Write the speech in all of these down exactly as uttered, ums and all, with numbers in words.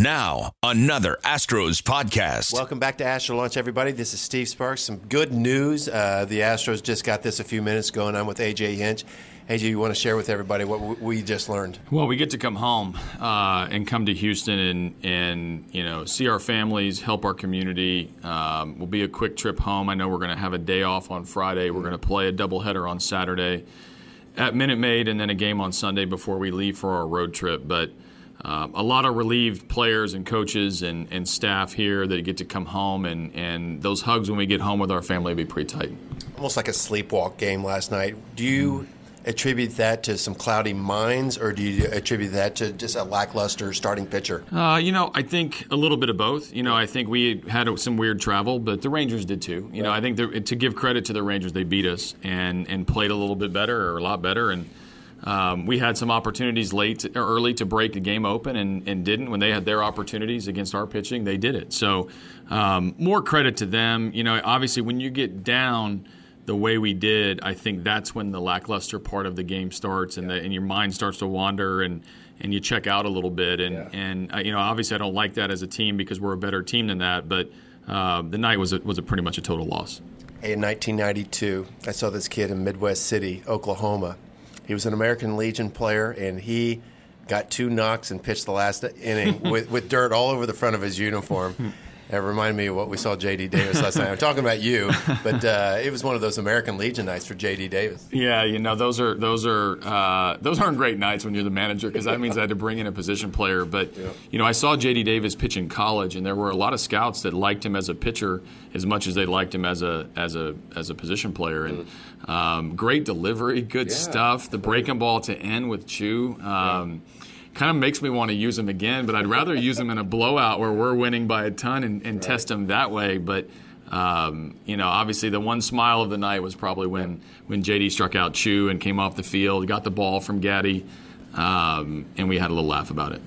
Now, another Astros podcast. Welcome back to Astro Launch, everybody. This is Steve Sparks. Some good news. Uh, the Astros just got this a few minutes going on with A J Hinch. A J, you want to share with everybody what we just learned? Well, we get to come home uh, and come to Houston and, and you know see our families, help our community. Um, we'll be a quick trip home. I know we're going to have a day off on Friday. We're going to play a doubleheader on Saturday at Minute Maid and then a game on Sunday before we leave for our road trip. But Um, a lot of relieved players and coaches and, and staff here that get to come home, and, and those hugs when we get home with our family will be pretty tight. Almost like a sleepwalk game last night. Do you attribute that to some cloudy minds, or do you attribute that to just a lackluster starting pitcher? Uh, you know, I think a little bit of both. You know, I think we had some weird travel, but the Rangers did too. You know, I think to give credit to the Rangers, they beat us and, and played a little bit better or a lot better, and Um, we had some opportunities late or early to break the game open and, and didn't. When they had their opportunities against our pitching, they did it. So um, more credit to them. You know, obviously when you get down the way we did, I think that's when the lackluster part of the game starts and, yeah. the, and your mind starts to wander and, and you check out a little bit. And, yeah. and uh, you know, obviously I don't like that as a team because we're a better team than that. But uh, the night was a, was a pretty much a total loss. Hey, in nineteen ninety-two, I saw this kid in Midwest City, Oklahoma. He was an American Legion player, and he got two knocks and pitched the last inning with, with dirt all over the front of his uniform. It reminded me of what we saw J D. Davis last night. I'm talking about you, but uh, it was one of those American Legion nights for J D. Davis. Yeah, you know, those are those are uh, those aren't great nights when you're the manager, because that means I had to bring in a position player. But yeah. you know, I saw J D. Davis pitch in college, and there were a lot of scouts that liked him as a pitcher as much as they liked him as a as a as a position player. And um, great delivery, good yeah. stuff. The breaking ball to end with Chu. Um, yeah. Kind of makes me want to use him again, but I'd rather use him in a blowout where we're winning by a ton and, and right. test him that way. But, um, you know, obviously the one smile of the night was probably when, when J D struck out Chu and came off the field, got the ball from Gattis, um, and we had a little laugh about it.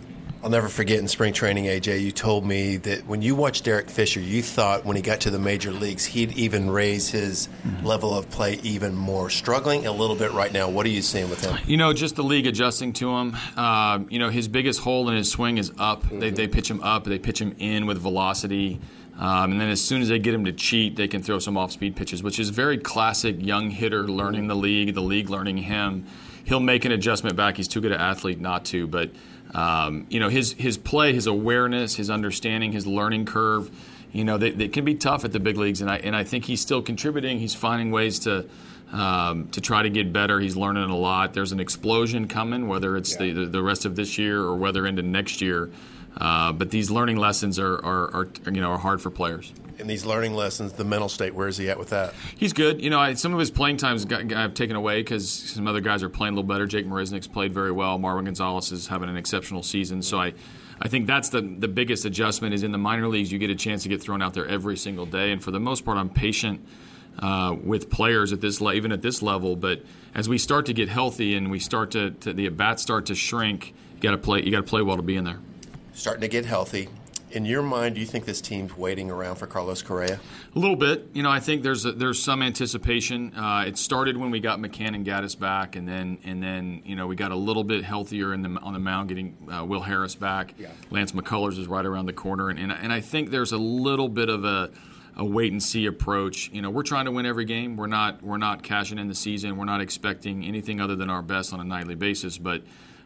I'll never forget in spring training, A J, you told me that when you watched Derek Fisher, you thought when he got to the major leagues, he'd even raise his mm-hmm. level of play even more. Struggling a little bit right now. What are you seeing with him? You know, just the league adjusting to him. Uh, you know, his biggest hole in his swing is up. Mm-hmm. They, they pitch him up. They pitch him in with velocity. Um, and then as soon as they get him to cheat, they can throw some off-speed pitches, which is very classic young hitter learning mm-hmm. the league, the league learning him. He'll make an adjustment back. He's too good an athlete not to, but Um, you know, his his play, his awareness, his understanding, his learning curve, you know, they, they can be tough at the big leagues. And I and I think he's still contributing. He's finding ways to um, to try to get better. He's learning a lot. There's an explosion coming, whether it's yeah. the, the rest of this year or whether into next year. Uh, but these learning lessons are, are, are, you know, are hard for players. And these learning lessons, the mental state, where is he at with that? He's good. You know, I, some of his playing times got, I've taken away because some other guys are playing a little better. Jake Marisnik's played very well. Marvin Gonzalez is having an exceptional season. So I, I think that's the, the biggest adjustment is in the minor leagues you get a chance to get thrown out there every single day. And for the most part, I'm patient uh, with players at this le- even at this level. But as we start to get healthy and we start to, to the at-bats start to shrink, you got to play. You got to play well to be in there. Starting to get healthy. In your mind, do you think this team's waiting around for Carlos Correa? A little bit. You know, I think there's a, there's some anticipation. Uh, it started when we got McCann and Gattis back, and then and then you know we got a little bit healthier in the on the mound, getting uh, Will Harris back. Yeah. Lance McCullers is right around the corner, and, and and I think there's a little bit of a a wait and see approach. You know, we're trying to win every game. We're not we're not cashing in the season. We're not expecting anything other than our best on a nightly basis, but.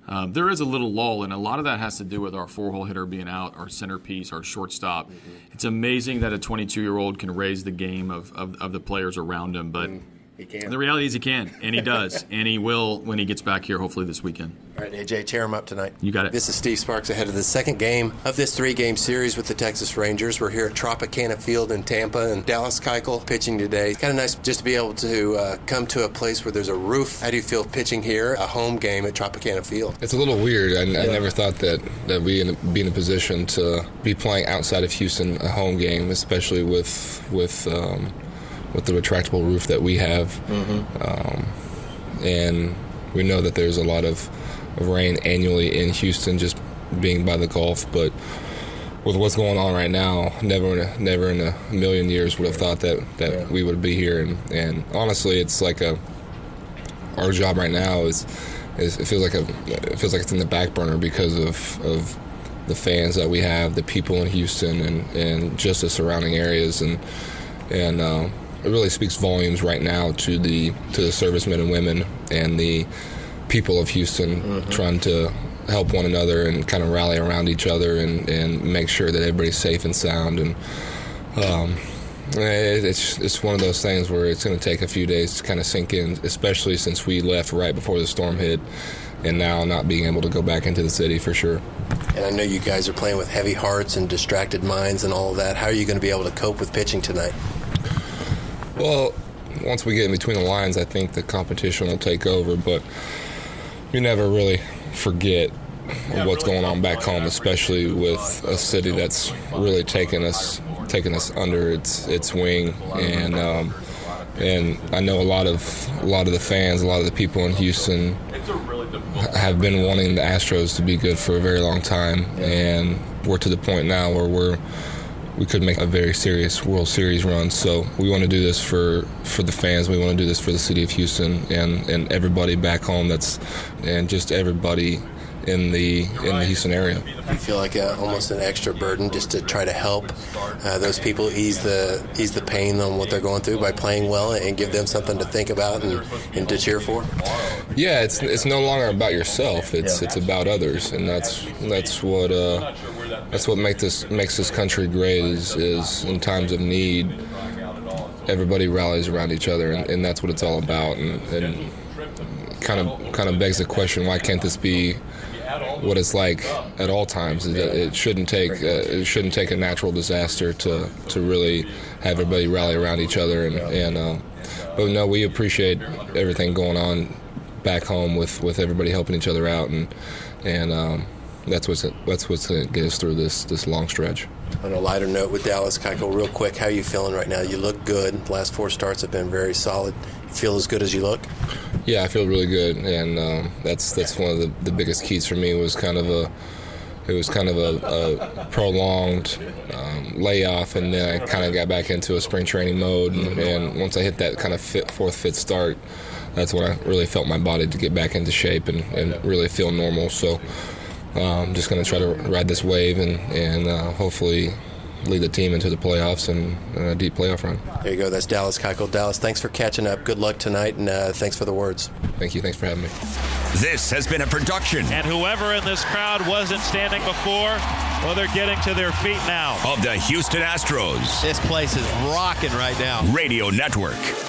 Um, there is a little lull, and a lot of that has to do with our four-hole hitter being out, our centerpiece, our shortstop. Mm-hmm. It's amazing that a twenty-two-year-old can raise the game of, of, of the players around him, but mm, he can. The reality is he can, and he does, and he will when he gets back here hopefully this weekend. All right, A J, tear him up tonight. You got it. This is Steve Sparks ahead of the second game of this three-game series with the Texas Rangers. We're here at Tropicana Field in Tampa, and Dallas Keuchel pitching today. It's kind of nice just to be able to uh, come to a place where there's a roof. How do you feel pitching here, a home game at Tropicana Field? It's a little weird. I, yeah. I never thought that that we would be in a position to be playing outside of Houston a home game, especially with with um, with the retractable roof that we have. Mm-hmm. Um, and we know that there's a lot of rain annually in Houston just being by the Gulf, but with what's going on right now, never in a, never in a million years would have thought that, that yeah. we would be here. And, and honestly, it's like a our job right now is, is it feels like a it feels like it's in the back burner because of, of the fans that we have, the people in Houston, and, and just the surrounding areas, and and uh, it really speaks volumes right now to the to the servicemen and women and the people of Houston mm-hmm. trying to help one another and kind of rally around each other and, and make sure that everybody's safe and sound. And um, it, it's it's one of those things where it's going to take a few days to kind of sink in, especially since we left right before the storm hit, and now not being able to go back into the city for sure. And I know you guys are playing with heavy hearts and distracted minds and all of that. How are you going to be able to cope with pitching tonight? Well, once we get in between the lines, I think the competition will take over, but you never really forget what's going on back home, especially with a city that's really taken us taken us under its its wing. And um, and I know a lot of a lot of the fans, a lot of the people in Houston have been wanting the Astros to be good for a very long time, and we're to the point now where we're we could make a very serious World Series run. So we want to do this for, for the fans. We want to do this for the city of Houston and, and everybody back home. That's and just everybody in the in the Houston area. You feel like a, almost an extra burden just to try to help uh, those people ease the ease the pain on what they're going through by playing well and give them something to think about and, and to cheer for. Yeah, it's it's no longer about yourself. It's yeah. it's about others, and that's that's what. Uh, That's what make this, makes this country great is, is in times of need, everybody rallies around each other, and, and that's what it's all about. And, and kind of kind of begs the question, why can't this be what it's like at all times? It, it shouldn't take uh, it shouldn't take a natural disaster to, to really have everybody rally around each other. And, and uh, but no, we appreciate everything going on back home with, with everybody helping each other out, and and. Um, That's what's that's what's going to get us through this this long stretch. On a lighter note with Dallas Keuchel, real quick, how are you feeling right now? You look good. The last four starts have been very solid. You feel as good as you look? Yeah, I feel really good, and um, that's that's one of the, the biggest keys for me was kind of a it was kind of a, a prolonged um, layoff, and then I kind of got back into a spring training mode, and, and once I hit that kind of fit, fourth fifth start, that's when I really felt my body to get back into shape and, and really feel normal. So. I'm um, just going to try to ride this wave and, and uh, hopefully lead the team into the playoffs and a uh, deep playoff run. There you go. That's Dallas Keuchel. Dallas, thanks for catching up. Good luck tonight, and uh, thanks for the words. Thank you. Thanks for having me. This has been a production. And whoever in this crowd wasn't standing before, well, they're getting to their feet now. Of the Houston Astros. This place is rocking right now. Radio Network.